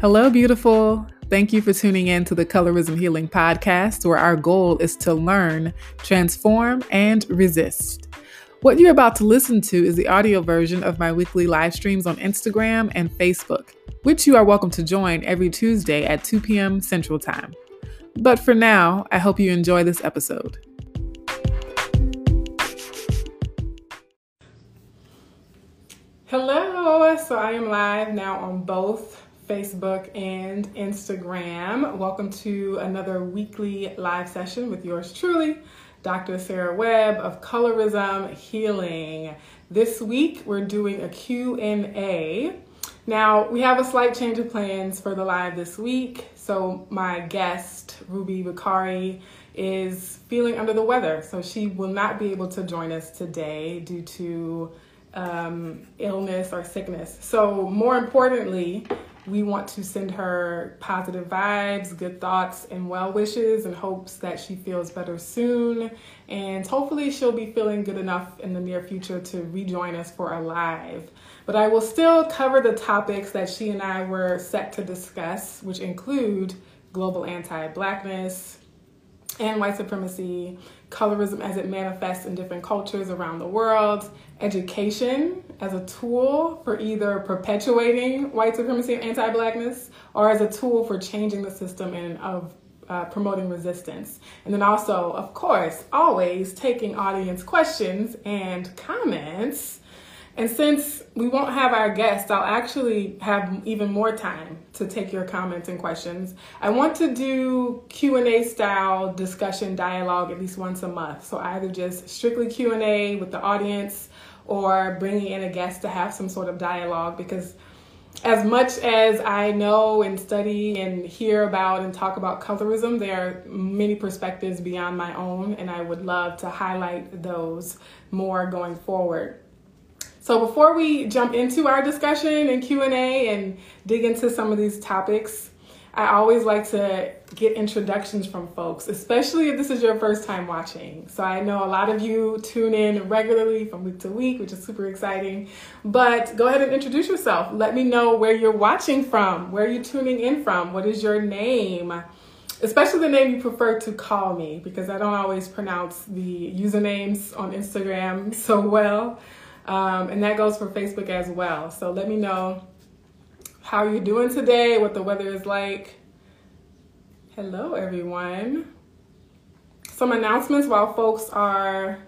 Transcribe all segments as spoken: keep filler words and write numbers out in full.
Hello, beautiful. Thank you for tuning in to the Colorism Healing Podcast, where our goal is to learn, transform, and resist. What you're about to listen to is the audio version of my weekly live streams on Instagram and Facebook, which you are welcome to join every Tuesday at two p.m. Central Time. But for now, I hope you enjoy this episode. Hello. So I am live now on both Facebook and Instagram. Welcome to another weekly live session with yours truly, Doctor Sarah Webb of Colorism Healing. This week we're doing a Q and A. Now we have a slight change of plans for the live this week. So my guest, Ruby Vikari, is feeling under the weather. So she will not be able to join us today due to um, illness or sickness. So more importantly, we want to send her positive vibes, good thoughts, and well wishes and hopes that she feels better soon. And hopefully she'll be feeling good enough in the near future to rejoin us for a live. But I will still cover the topics that she and I were set to discuss, which include global anti-Blackness and white supremacy, colorism as it manifests in different cultures around the world, education as a tool for either perpetuating white supremacy and anti-Blackness, or as a tool for changing the system and of uh, promoting resistance. And then also, of course, always taking audience questions and comments. And since we won't have our guest, I'll actually have even more time to take your comments and questions. I want to do Q and A style discussion dialogue at least once a month. So either just strictly Q and A with the audience or bringing in a guest to have some sort of dialogue, because as much as I know and study and hear about and talk about colorism, there are many perspectives beyond my own, and I would love to highlight those more going forward. So before we jump into our discussion and Q and A and dig into some of these topics, I always like to get introductions from folks, especially if this is your first time watching. So I know a lot of you tune in regularly from week to week, which is super exciting. But go ahead and introduce yourself. Let me know where you're watching from, where you're tuning in from, what is your name, especially the name you prefer to call me, because I don't always pronounce the usernames on Instagram so well. Um, and that goes for Facebook as well. So let me know how you're doing today, what the weather is like. Hello, everyone. Some announcements while folks are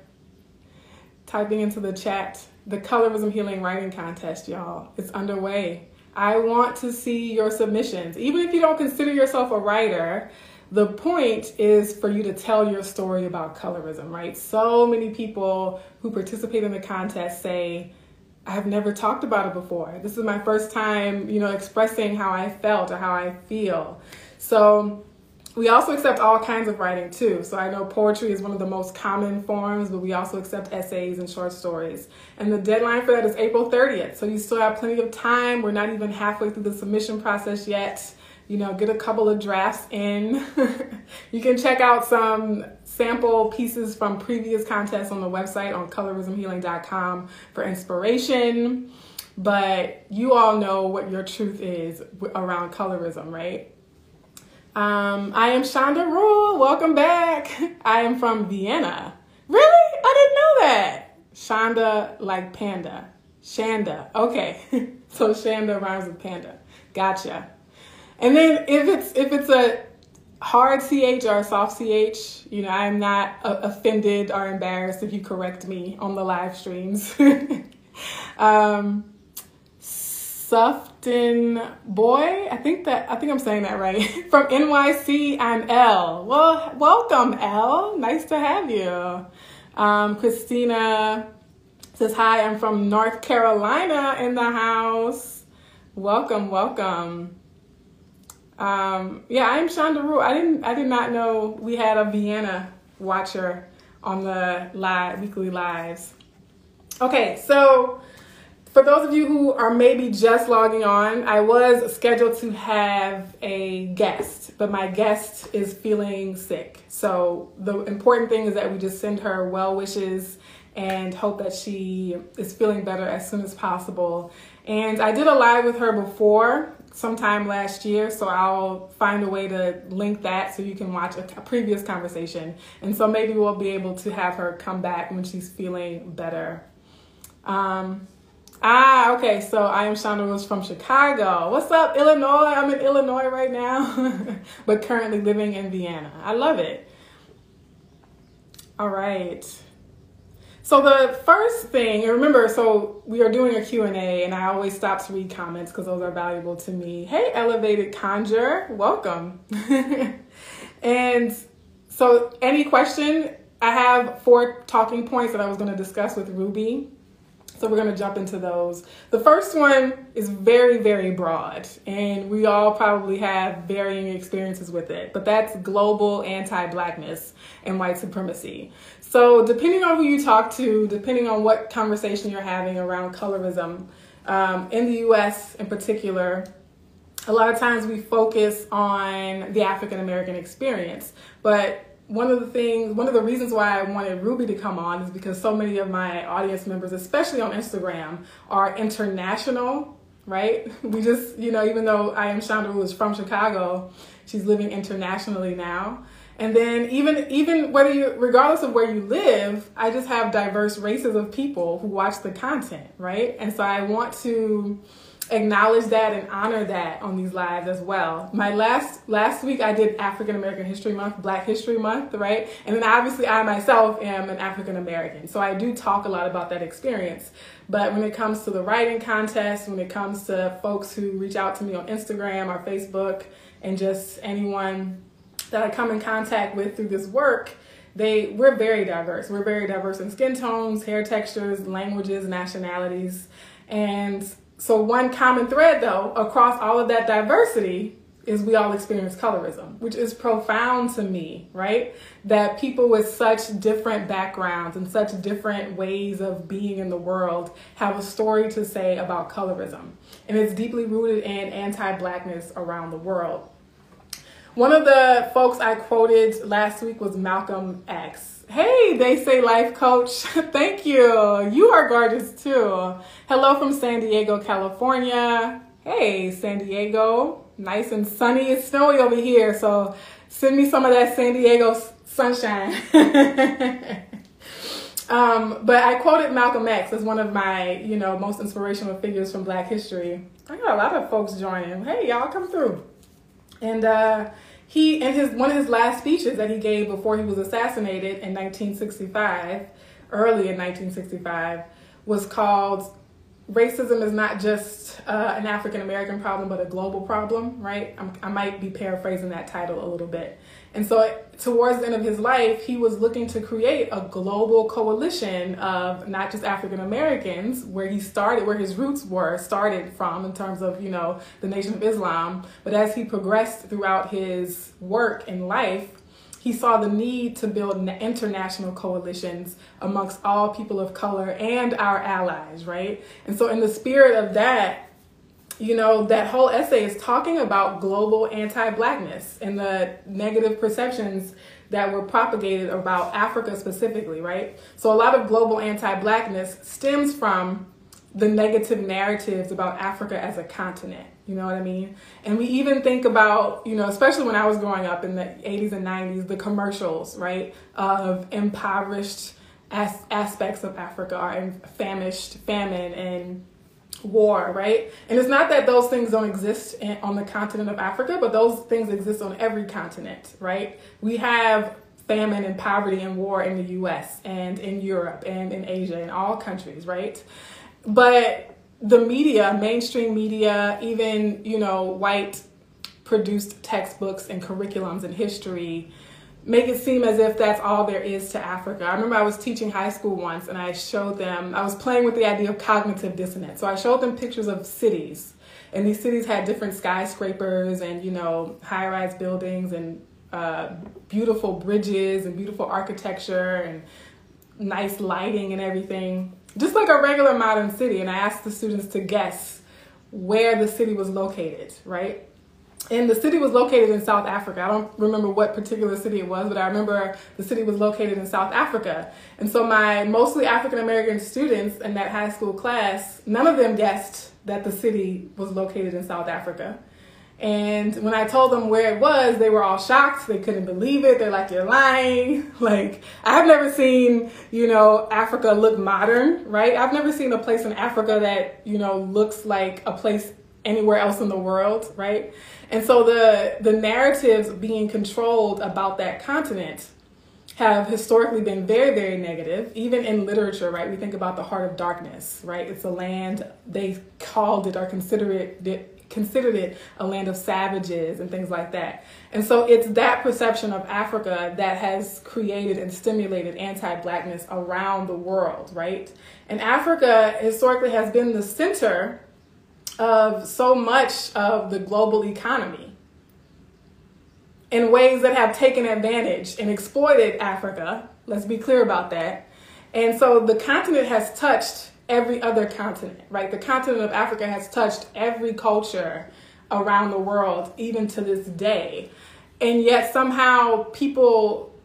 typing into the chat. The Colorism Healing Writing Contest, y'all, it's underway. I want to see your submissions. Even if you don't consider yourself a writer, the point is for you to tell your story about colorism, right? So many people who participate in the contest say, I've never talked about it before. This is my first time, you know, expressing how I felt or how I feel. So we also accept all kinds of writing too. So I know poetry is one of the most common forms, but we also accept essays and short stories. And the deadline for that is April thirtieth. So you still have plenty of time. We're not even halfway through the submission process yet. You know, get a couple of drafts in. You can check out some sample pieces from previous contests on the website on colorism healing dot com for inspiration. But you all know what your truth is around colorism, right? Um, I am Shonda Rule. Welcome back. I am from Vienna. Really? I didn't know that. Shonda like panda. Shanda. Okay. So Shanda rhymes with panda. Gotcha. And then if it's if it's a hard C H or a soft C H, you know, I'm not uh, offended or embarrassed if you correct me on the live streams. um, Sufton Boy, I think that I think I'm saying that right. From N Y C, I'm L. Well, welcome, L. Nice to have you. Um, Christina says hi. I'm from North Carolina in the house. Welcome, welcome. Um, yeah, I'm Shonda Rue. I didn't, I did not know we had a Vienna watcher on the live weekly lives. Okay, so for those of you who are maybe just logging on, I was scheduled to have a guest, but my guest is feeling sick. So the important thing is that we just send her well wishes and hope that she is feeling better as soon as possible. And I did a live with her before, sometime last year, so I'll find a way to link that so you can watch a, a previous conversation. And so maybe we'll be able to have her come back when she's feeling better. Um, ah, okay, so I am Shonda Rose from Chicago. What's up, Illinois? I'm in Illinois right now, but currently living in Vienna. I love it. All right. So the first thing, and remember, so we are doing a Q and A, and I always stop to read comments because those are valuable to me. Hey, Elevated Conjure, welcome. And so any question, I have four talking points that I was going to discuss with Ruby. So we're going to jump into those. The first one is very, very broad, and we all probably have varying experiences with it, but that's global anti-Blackness and white supremacy. So depending on who you talk to, depending on what conversation you're having around colorism, um, in the U S in particular, a lot of times we focus on the African-American experience. But one of the things, one of the reasons why I wanted Ruby to come on is because so many of my audience members, especially on Instagram, are international, right? We just, you know, even though I am Shonda, who is from Chicago, she's living internationally now. And then even even whether you, regardless of where you live, I just have diverse races of people who watch the content, right? And so I want to acknowledge that and honor that on these lives as well. My last last week I did African American History Month, Black History Month, right? And then obviously I myself am an African American, so I do talk a lot about that experience. But when it comes to the writing contest, when it comes to folks who reach out to me on Instagram or Facebook, and just anyone that I come in contact with through this work, they we're very diverse. We're very diverse in skin tones, hair textures, languages, nationalities. And so one common thread, though, across all of that diversity is we all experience colorism, which is profound to me, right? That people with such different backgrounds and such different ways of being in the world have a story to say about colorism. And it's deeply rooted in anti-Blackness around the world. One of the folks I quoted last week was Malcolm X. Hey, They Say Life Coach. Thank you. You are gorgeous too. Hello from San Diego, California. Hey, San Diego. Nice and sunny. It's snowy over here, so send me some of that San Diego sunshine. um, but I quoted Malcolm X as one of my, you know, most inspirational figures from Black history. I got a lot of folks joining. Hey, y'all come through. And uh, he, in his one of his last speeches that he gave before he was assassinated in nineteen sixty-five, early in nineteen sixty-five, was called "Racism is not just uh, an African-American problem, but a global problem," right? I'm, I might be paraphrasing that title a little bit. And so towards the end of his life, he was looking to create a global coalition of not just African-Americans, where he started, where his roots were started from in terms of, you know, the Nation of Islam. But as he progressed throughout his work and life, he saw the need to build international coalitions amongst all people of color and our allies, right? And so in the spirit of that, you know, that whole essay is talking about global anti-Blackness and the negative perceptions that were propagated about Africa specifically, right? So a lot of global anti-Blackness stems from the negative narratives about Africa as a continent, you know what I mean? And we even think about, you know, especially when I was growing up in the eighties and nineties, the commercials, right, of impoverished as- aspects of Africa, or famished, famine, and war, right? And it's not that those things don't exist in, on the continent of Africa, but those things exist on every continent, right? We have famine and poverty and war in the U S and in Europe and in Asia, in all countries, right? But the media, mainstream media, even, you know, white produced textbooks and curriculums in history make it seem as if that's all there is to Africa. I remember I was teaching high school once, and I showed them, I was playing with the idea of cognitive dissonance. So I showed them pictures of cities, and these cities had different skyscrapers and, you know, high-rise buildings and uh, beautiful bridges and beautiful architecture and nice lighting and everything, just like a regular modern city. And I asked the students to guess where the city was located, right? And the city was located in South Africa. I don't remember what particular city it was, but I remember the city was located in South Africa. And so my mostly African-American students in that high school class, none of them guessed that the city was located in South Africa. And when I told them where it was, they were all shocked. They couldn't believe it. They're like, you're lying. Like, I've never seen, you know, Africa look modern, right? I've never seen a place in Africa that, you know, looks like a place anywhere else in the world, right? And so the, the narratives being controlled about that continent have historically been very, very negative, even in literature, right? We think about the Heart of Darkness, right? It's a land, they called it or consider it, it considered it a land of savages and things like that. And so it's that perception of Africa that has created and stimulated anti-Blackness around the world, right? And Africa historically has been the center of so much of the global economy in ways that have taken advantage and exploited Africa. Let's be clear about that. And so the continent has touched every other continent, right? The continent of Africa has touched every culture around the world, even to this day. And yet somehow people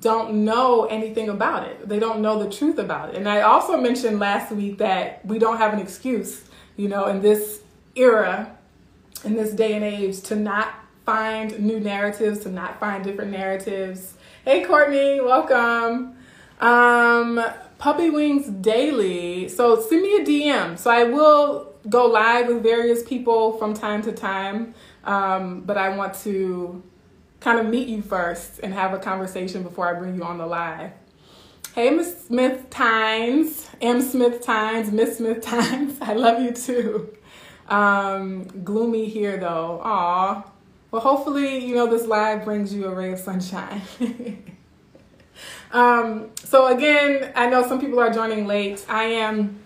don't know anything about it. They don't know the truth about it. And I also mentioned last week that we don't have an excuse, you know, in this era, in this day and age, to not find new narratives, to not find different narratives. Hey, Courtney, welcome. Um, Puppy Wings Daily. So send me a D M. So I will go live with various people from time to time, um, but I want to kind of meet you first and have a conversation before I bring you on the live. Hey, Miss Smith Tynes, M. Smith Tynes, Miss Smith Tynes. I love you too. Um, gloomy here though. Aw. Well, hopefully, you know, this live brings you a ray of sunshine. Um, so again, I know some people are joining late. I am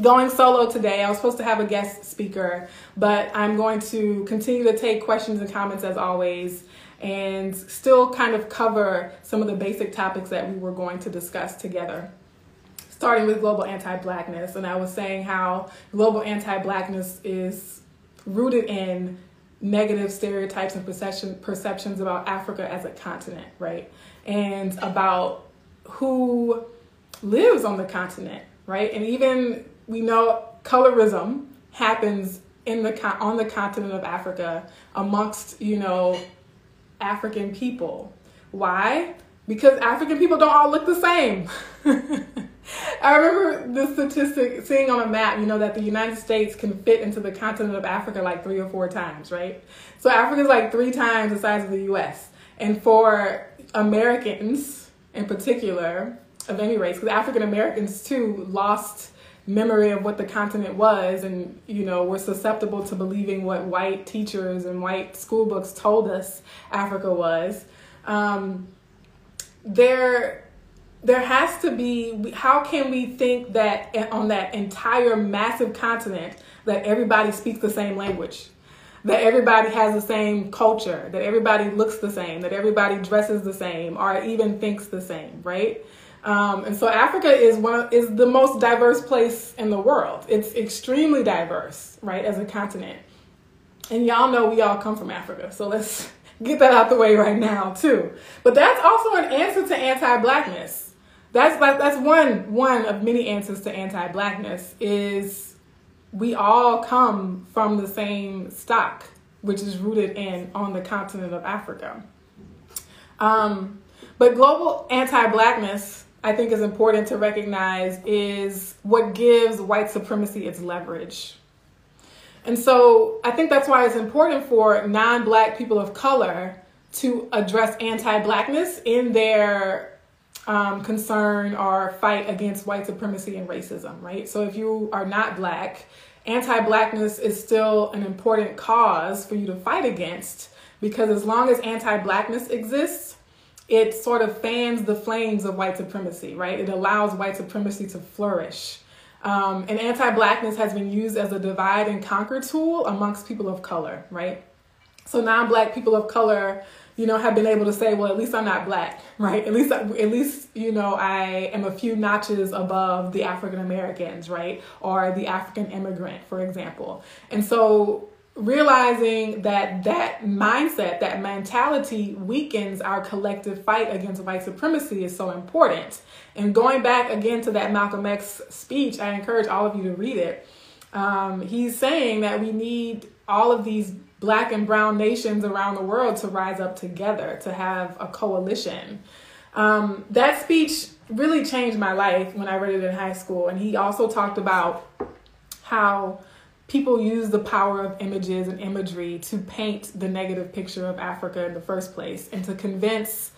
going solo today. I was supposed to have a guest speaker, but I'm going to continue to take questions and comments as always, and still kind of cover some of the basic topics that we were going to discuss together, starting with global anti-Blackness. And I was saying how global anti-Blackness is rooted in negative stereotypes and perception, perceptions about Africa as a continent, right? And about who lives on the continent, right? And even we know colorism happens in the on the continent of Africa amongst, you know, African people. Why? Because African people don't all look the same. I remember the statistic, seeing on a map, you know, that the United States can fit into the continent of Africa like three or four times, right? So Africa is like three times the size of the U S. And for Americans in particular, of any race, because African Americans too lost memory of what the continent was, and, you know, were susceptible to believing what white teachers and white school books told us Africa was. Um, there, there has to be, how can we think that on that entire massive continent that everybody speaks the same language? That everybody has the same culture, that everybody looks the same, that everybody dresses the same, or even thinks the same, right? Um, and so Africa is one of, is the most diverse place in the world. It's extremely diverse, right, as a continent. And y'all know we all come from Africa, so let's get that out the way right now too. But that's also an answer to anti-Blackness. That's that's one one of many answers to anti-Blackness is, we all come from the same stock, which is rooted in on the continent of Africa. Um, but global anti-Blackness, I think, is important to recognize is what gives white supremacy its leverage. And so I think that's why it's important for non-Black people of color to address anti-Blackness in their Um, concern or fight against white supremacy and racism, right? So if you are not Black, anti-Blackness is still an important cause for you to fight against, because as long as anti-Blackness exists, it sort of fans the flames of white supremacy, right? It allows white supremacy to flourish. Um, and anti-Blackness has been used as a divide and conquer tool amongst people of color, right? So non-Black people of color, you know, have been able to say, well, at least I'm not Black, right? At least, at least, you know, I am a few notches above the African Americans, right? Or the African immigrant, for example. And so realizing that that mindset, that mentality weakens our collective fight against white supremacy is so important. And going back again to that Malcolm X speech, I encourage all of you to read it. Um, he's saying that we need all of these black and brown nations around the world to rise up together, to have a coalition. Um, that speech really changed my life when I read it in high school. And he also talked about how people use the power of images and imagery to paint the negative picture of Africa in the first place and to convince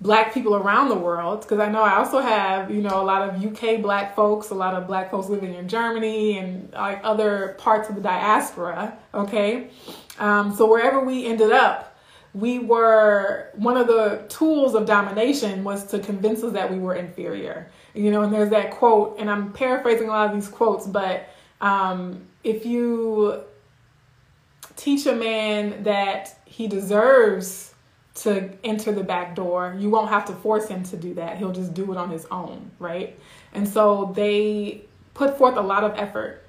black people around the world, because I know I also have, you know, a lot of U K black folks, a lot of black folks living in Germany and like other parts of the diaspora, okay? Um, so wherever we ended up, we were, one of the tools of domination was to convince us that we were inferior, you know, and there's that quote, and I'm paraphrasing a lot of these quotes, but um, if you teach a man that he deserves to enter the back door, you won't have to force him to do that. He'll just do it on his own, right? And so they put forth a lot of effort,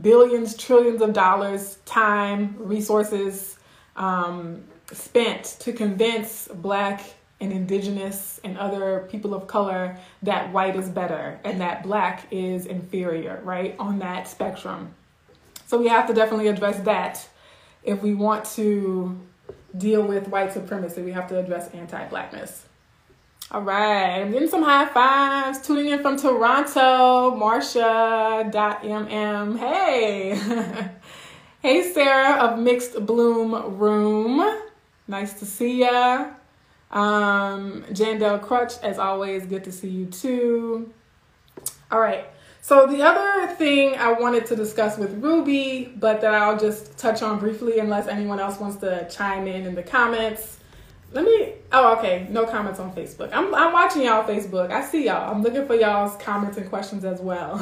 billions, trillions of dollars, time, resources um, spent to convince Black and Indigenous and other people of color that white is better and that Black is inferior, right, on that spectrum. So we have to definitely address that if we want to deal with white supremacy. We have to address anti-blackness. All right, I'm getting some high fives. Tuning in from Toronto, Marsha dot M M. Hey. Hey, Sarah of Mixed Bloom Room. Nice to see ya. Um, Jandel Crutch, as always, good to see you too. All right. So the other thing I wanted to discuss with Ruby, but that I'll just touch on briefly unless anyone else wants to chime in in the comments. Let me, oh, okay, no comments on Facebook. I'm, I'm watching y'all Facebook. I see y'all. I'm looking for y'all's comments and questions as well.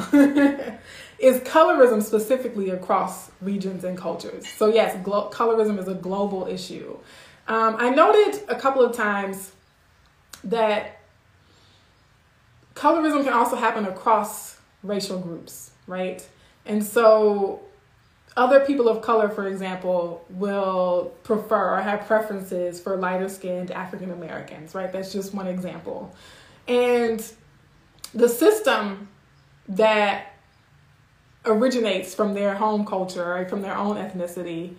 Is colorism specifically across regions and cultures? So yes, glo- colorism is a global issue. Um, I noted a couple of times that colorism can also happen across racial groups, right? And so other people of color, for example, will prefer or have preferences for lighter skinned African Americans, right? That's just one example. And the system that originates from their home culture, right, from their own ethnicity,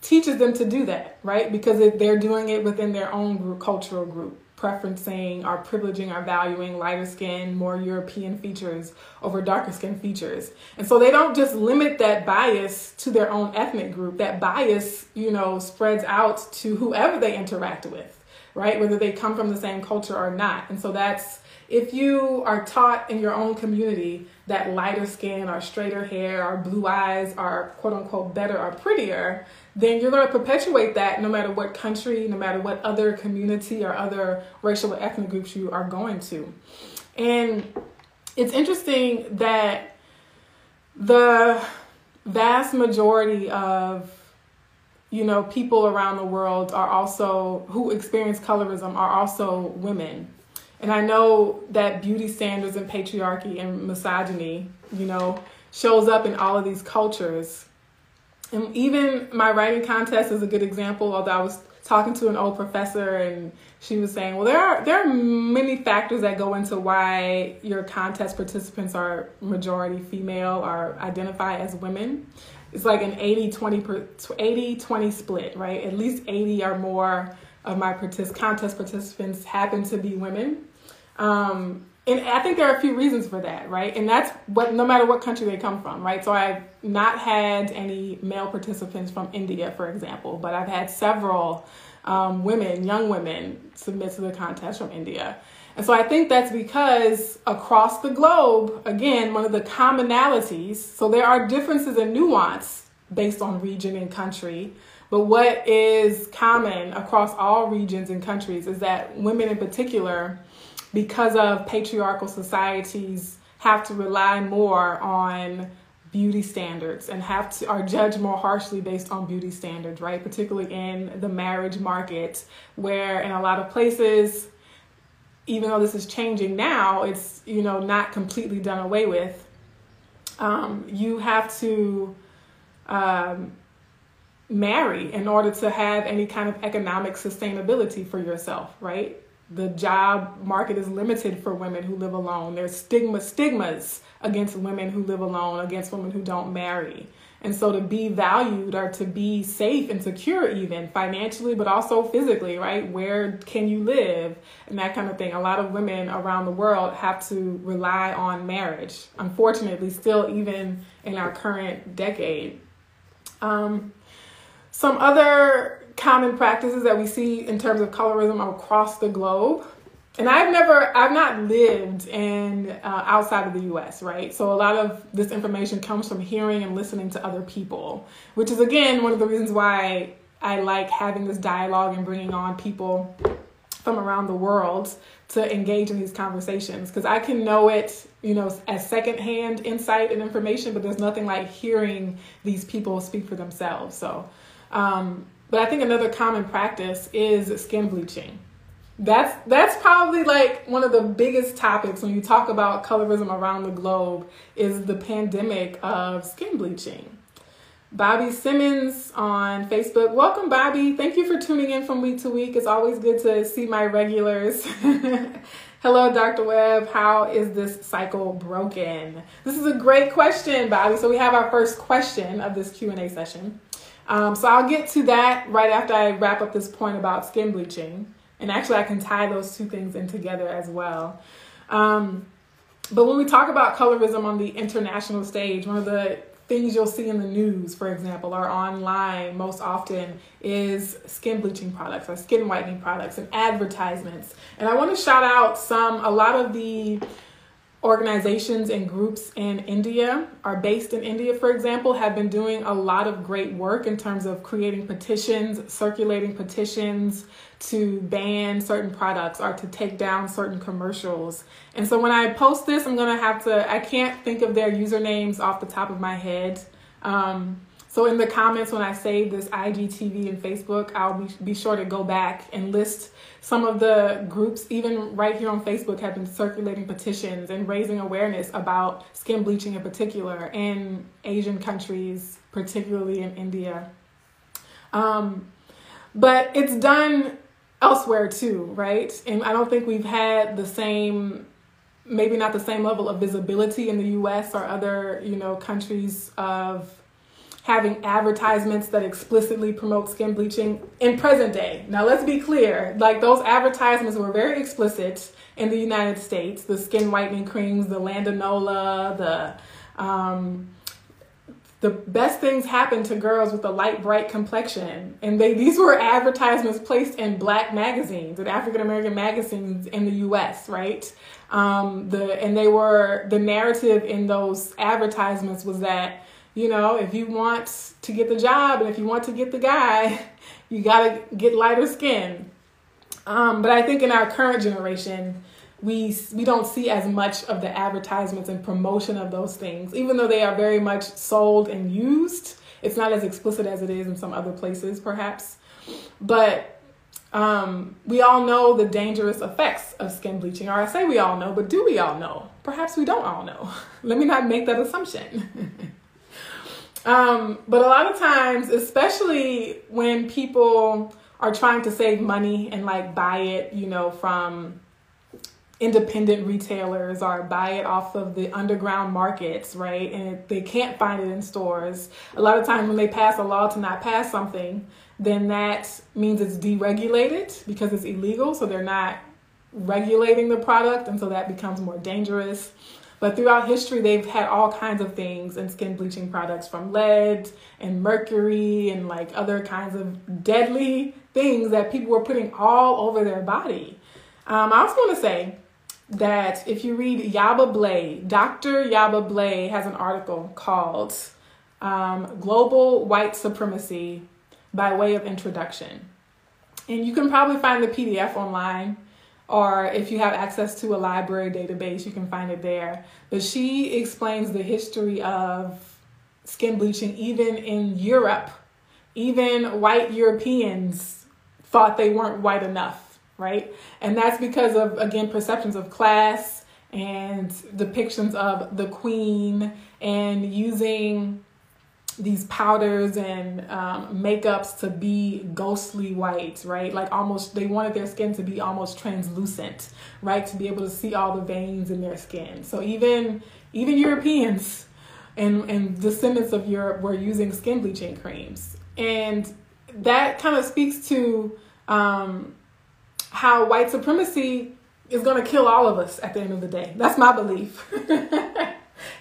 teaches them to do that, right? Because they're doing it within their own group, cultural group, preferencing or privileging or valuing lighter skin, more European features over darker skin features. And so they don't just limit that bias to their own ethnic group. That bias, you know, spreads out to whoever they interact with, right? Whether they come from the same culture or not. And so that's, if you are taught in your own community that lighter skin or straighter hair or blue eyes are quote unquote better or prettier, then you're going to perpetuate that no matter what country, no matter what other community or other racial or ethnic groups you are going to. And it's interesting that the vast majority of, you know, people around the world are also, who experience colorism, are also women. And I know that beauty standards and patriarchy and misogyny, you know, shows up in all of these cultures. And even my writing contest is a good example, although I was talking to an old professor and she was saying, well, there are there are many factors that go into why your contest participants are majority female or identify as women. It's like an eighty twenty split, right? At least eighty or more of my partic- contest participants happen to be women. Um, and I think there are a few reasons for that, right? And that's what, no matter what country they come from, right? So I've not had any male participants from India, for example, but I've had several um, women, young women, submit to the contest from India. And so I think that's because across the globe, again, one of the commonalities, so there are differences and nuance based on region and country, but what is common across all regions and countries is that women in particular, because of patriarchal societies, have to rely more on beauty standards and have to are judged more harshly based on beauty standards, right? Particularly in the marriage market, where in a lot of places, even though this is changing now, it's, you know, not completely done away with. Um, you have to um, marry in order to have any kind of economic sustainability for yourself, right? The job market is limited for women who live alone. There's stigma, stigmas against women who live alone, against women who don't marry. And so to be valued or to be safe and secure even financially, but also physically, right? Where can you live and that kind of thing. A lot of women around the world have to rely on marriage, unfortunately, still even in our current decade. Um, some other common practices that we see in terms of colorism across the globe. And I've never, I've not lived in, uh, outside of the U S, right? So a lot of this information comes from hearing and listening to other people, which is, again, one of the reasons why I like having this dialogue and bringing on people from around the world to engage in these conversations. Because I can know it, you know, as secondhand insight and information, but there's nothing like hearing these people speak for themselves. So, um, but I think another common practice is skin bleaching. That's that's probably like one of the biggest topics when you talk about colorism around the globe is the pandemic of skin bleaching. Bobby Simmons on Facebook. Welcome, Bobby. Thank you for tuning in from week to week. It's always good to see my regulars. Hello, Doctor Webb. How is this cycle broken? This is a great question, Bobby. So we have our first question of this Q and A session. Um, so I'll get to that right after I wrap up this point about skin bleaching. And actually, I can tie those two things in together as well. Um, but when we talk about colorism on the international stage, one of the things you'll see in the news, for example, or online most often is skin bleaching products or skin whitening products and advertisements. And I want to shout out some, a lot of the organizations and groups in India are based in India, for example, have been doing a lot of great work in terms of creating petitions, circulating petitions to ban certain products or to take down certain commercials. And so when I post this, I'm going to have to, I can't think of their usernames off the top of my head. Um, so in the comments, when I save this I G T V and Facebook, I'll be, be sure to go back and list some of the groups, even right here on Facebook, have been circulating petitions and raising awareness about skin bleaching in particular in Asian countries, particularly in India. Um, but it's done elsewhere too, right? And I don't think we've had the same, maybe not the same level of visibility in the U S or other, you know, countries of having advertisements that explicitly promote skin bleaching in present day. Now, let's be clear, like those advertisements were very explicit in the United States, the skin whitening creams, the Landonola, the, um, the best things happen to girls with a light, bright complexion. And they, these were advertisements placed in black magazines, in African-American magazines in the U S, right? Um, the, and they were, the narrative in those advertisements was that, you know, if you want to get the job and if you want to get the guy, you gotta get lighter skin. Um, but I think in our current generation, we we don't see as much of the advertisements and promotion of those things, even though they are very much sold and used. It's not as explicit as it is in some other places, perhaps. But um, we all know the dangerous effects of skin bleaching, or I say we all know, but do we all know? Perhaps we don't all know. Let me not make that assumption. um, but a lot of times, especially when people are trying to save money and like buy it, you know, from independent retailers or buy it off of the underground markets, right? And they can't find it in stores. A lot of times when they pass a law to not pass something, then that means it's deregulated because it's illegal. So they're not regulating the product. And so that becomes more dangerous. But throughout history, they've had all kinds of things in skin bleaching products, from lead and mercury and like other kinds of deadly things that people were putting all over their body. Um, I was going to say that if you read Yaba Blay, Doctor Yaba Blay has an article called um, Global White Supremacy by Way of Introduction. And you can probably find the P D F online, or if you have access to a library database, you can find it there. But she explains the history of skin bleaching, even in Europe. Even white Europeans thought they weren't white enough. Right? And that's because of, again, perceptions of class and depictions of the queen and using these powders and um, makeups to be ghostly white, right? Like almost, they wanted their skin to be almost translucent, right? To be able to see all the veins in their skin. So even even Europeans and, and descendants of Europe were using skin bleaching creams. And that kind of speaks to um, how white supremacy is going to kill all of us at the end of the day. That's my belief.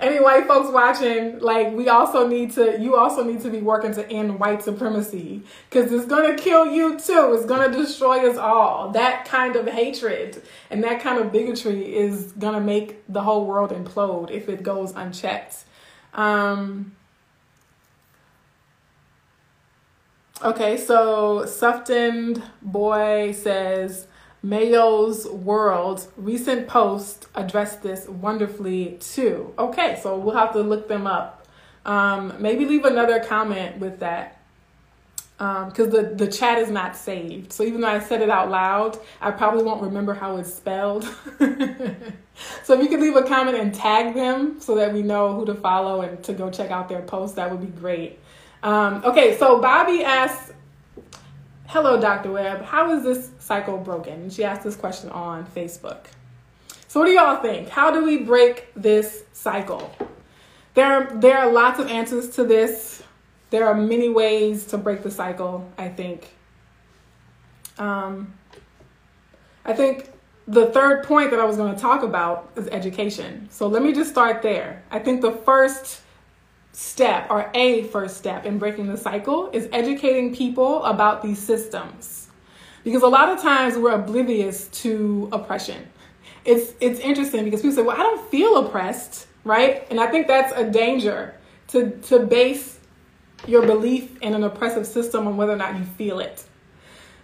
Any white folks watching, like, we also need to, you also need to be working to end white supremacy, because it's going to kill you too. It's going to destroy us all. That kind of hatred and that kind of bigotry is going to make the whole world implode if it goes unchecked. Um, okay, so Sufton Boy says, Mayo's World recent post addressed this wonderfully too. Okay, so we'll have to look them up. Um, maybe leave another comment with that, because um, the, the chat is not saved. So even though I said it out loud, I probably won't remember how it's spelled. So if you could leave a comment and tag them so that we know who to follow and to go check out their posts, that would be great. Um, okay, so Bobby asks, hello, Doctor Webb, how is this cycle broken? And she asked this question on Facebook. So what do y'all think? How do we break this cycle? There, there are lots of answers to this. There are many ways to break the cycle, I think. Um, I think the third point that I was going to talk about is education. So let me just start there. I think the first step, or a first step in breaking the cycle, is educating people about these systems, because a lot of times we're oblivious to oppression. It's it's interesting because people say, well, I don't feel oppressed, right? And I think that's a danger, to to base your belief in an oppressive system on whether or not you feel it,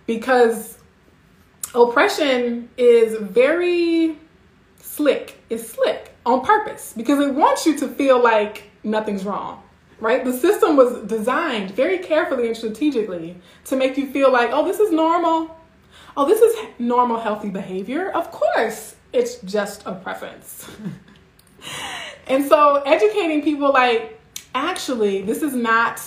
because oppression is very slick. It's slick on purpose because it wants you to feel like nothing's wrong, right? The system was designed very carefully and strategically to make you feel like, oh, this is normal. Oh, this is normal, healthy behavior. Of course, it's just a preference. And so educating people like, actually, this is not,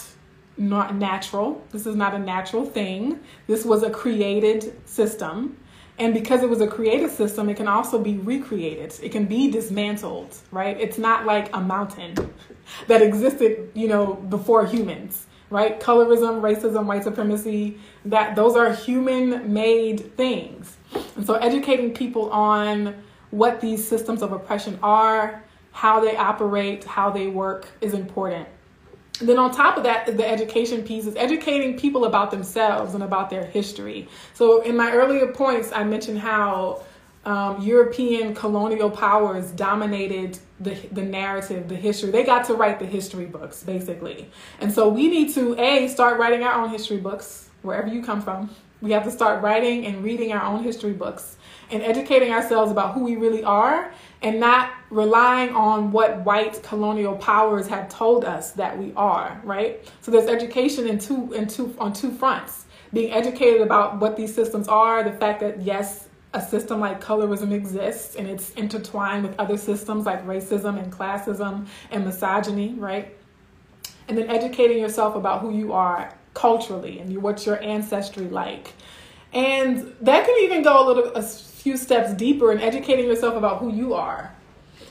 not natural. This is not a natural thing. This was a created system. And because it was a creative system, it can also be recreated. It can be dismantled, right? It's not like a mountain that existed, you know, before humans, right? Colorism, racism, white supremacy, that those are human-made things. And so educating people on what these systems of oppression are, how they operate, how they work is important. Then on top of that, the education piece is educating people about themselves and about their history. So in my earlier points, I mentioned how um, European colonial powers dominated the, the narrative, the history. They got to write the history books, basically. And so we need to, A, start writing our own history books, wherever you come from. We have to start writing and reading our own history books and educating ourselves about who we really are, and not relying on what white colonial powers have told us that we are, right? So there's education in two, in two, on two fronts. Being educated about what these systems are, the fact that, yes, a system like colorism exists and it's intertwined with other systems like racism and classism and misogyny, right? And then educating yourself about who you are culturally and what's your ancestry like. And that can even go a little a few steps deeper in educating yourself about who you are.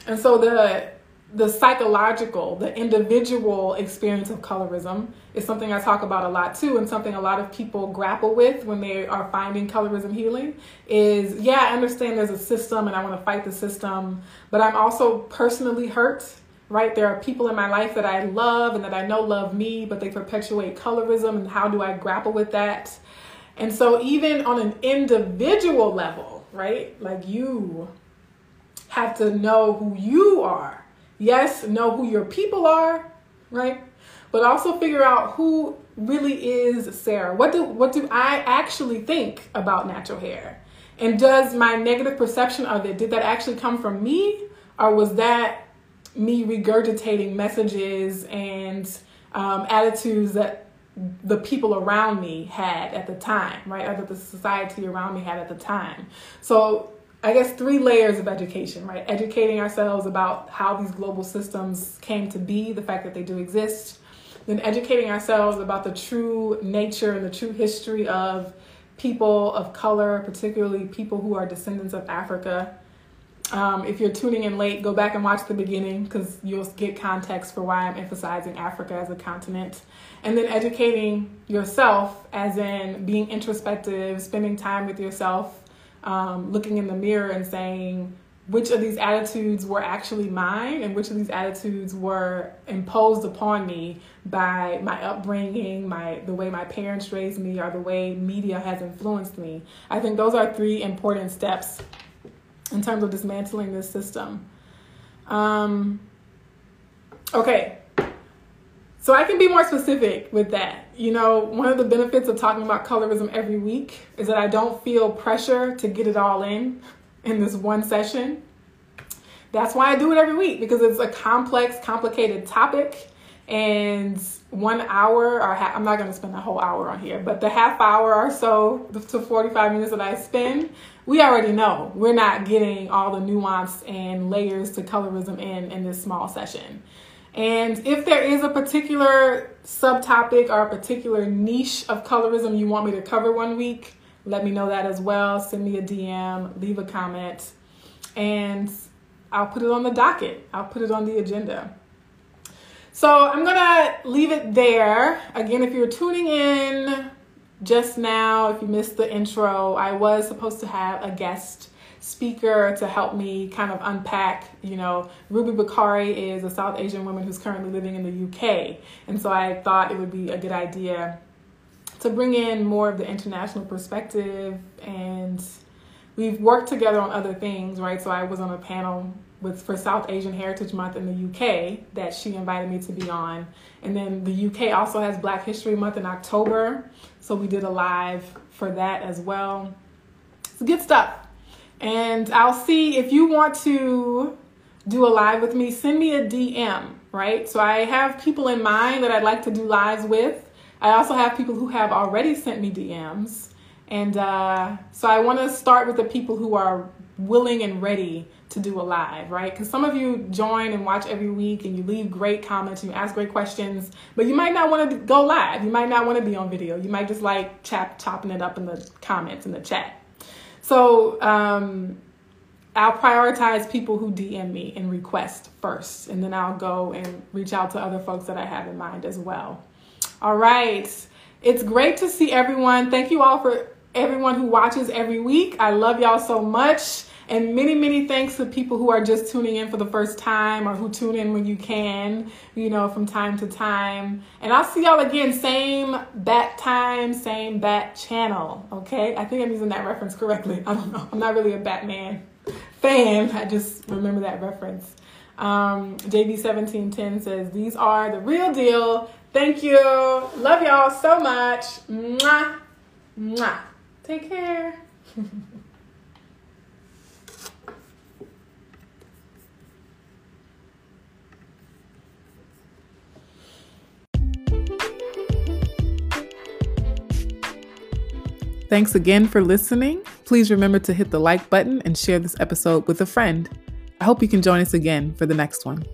And so the the psychological, the individual experience of colorism is something I talk about a lot too, and something a lot of people grapple with when they are finding colorism healing is, yeah, I understand there's a system and I want to fight the system, but I'm also personally hurt, right? There are people in my life that I love and that I know love me, but they perpetuate colorism, and how do I grapple with that? And so even on an individual level, right, like you have to know who you are. Yes, know who your people are, right? But also figure out who really is Sarah. What do, what do I actually think about natural hair? And does my negative perception of it, did that actually come from me? Or was that me regurgitating messages and um, attitudes that the people around me had at the time, right? Or that the society around me had at the time. So I guess three layers of education, right? Educating ourselves about how these global systems came to be, the fact that they do exist, then educating ourselves about the true nature and the true history of people of color, particularly people who are descendants of Africa. Um, if you're tuning in late, go back and watch the beginning because you'll get context for why I'm emphasizing Africa as a continent. And then educating yourself, as in being introspective, spending time with yourself, um, looking in the mirror and saying, which of these attitudes were actually mine and which of these attitudes were imposed upon me by my upbringing, my the way my parents raised me, or the way media has influenced me. I think those are three important steps in terms of dismantling this system. Um, okay, so I can be more specific with that. You know, one of the benefits of talking about colorism every week is that I don't feel pressure to get it all in in this one session. That's why I do it every week, because it's a complex, complicated topic. And one hour, or ha- I'm not going to spend a whole hour on here, but the half hour or so to forty-five minutes that I spend, we already know we're not getting all the nuance and layers to colorism in in this small session. And if there is a particular subtopic or a particular niche of colorism you want me to cover one week, let me know that as well. Send me a D M, leave a comment, and I'll put it on the docket. I'll put it on the agenda. So I'm gonna leave it there. Again, if you're tuning in just now, if you missed the intro, I was supposed to have a guest speaker to help me kind of unpack, you know, Ruby Vikari is a South Asian woman who's currently living in the U K. And so I thought it would be a good idea to bring in more of the international perspective. And we've worked together on other things, right? So I was on a panel with for South Asian Heritage Month in the U K that she invited me to be on. And then the U K also has Black History Month in October. So we did a live for that as well. It's good stuff. And I'll see if you want to do a live with me, send me a D M, right? So I have people in mind that I'd like to do lives with. I also have people who have already sent me D Ms. And uh, so I want to start with the people who are willing and ready to do a live, right? Because some of you join and watch every week and you leave great comments and you ask great questions, but you might not want to go live. You might not want to be on video. You might just like chop, chopping it up in the comments, in the chat. So um, I'll prioritize people who D M me and request first, and then I'll go and reach out to other folks that I have in mind as well. All right. It's great to see everyone. Thank you all for everyone who watches every week. I love y'all so much. And many, many thanks to people who are just tuning in for the first time or who tune in when you can, you know, from time to time. And I'll see y'all again, same bat time, same bat channel. Okay. I think I'm using that reference correctly. I don't know. I'm not really a Batman fan. I just remember that reference. Um, J B seventeen ten says, these are the real deal. Thank you. Love y'all so much. Mwah. Mwah. Take care. Thanks again for listening. Please remember to hit the like button and share this episode with a friend. I hope you can join us again for the next one.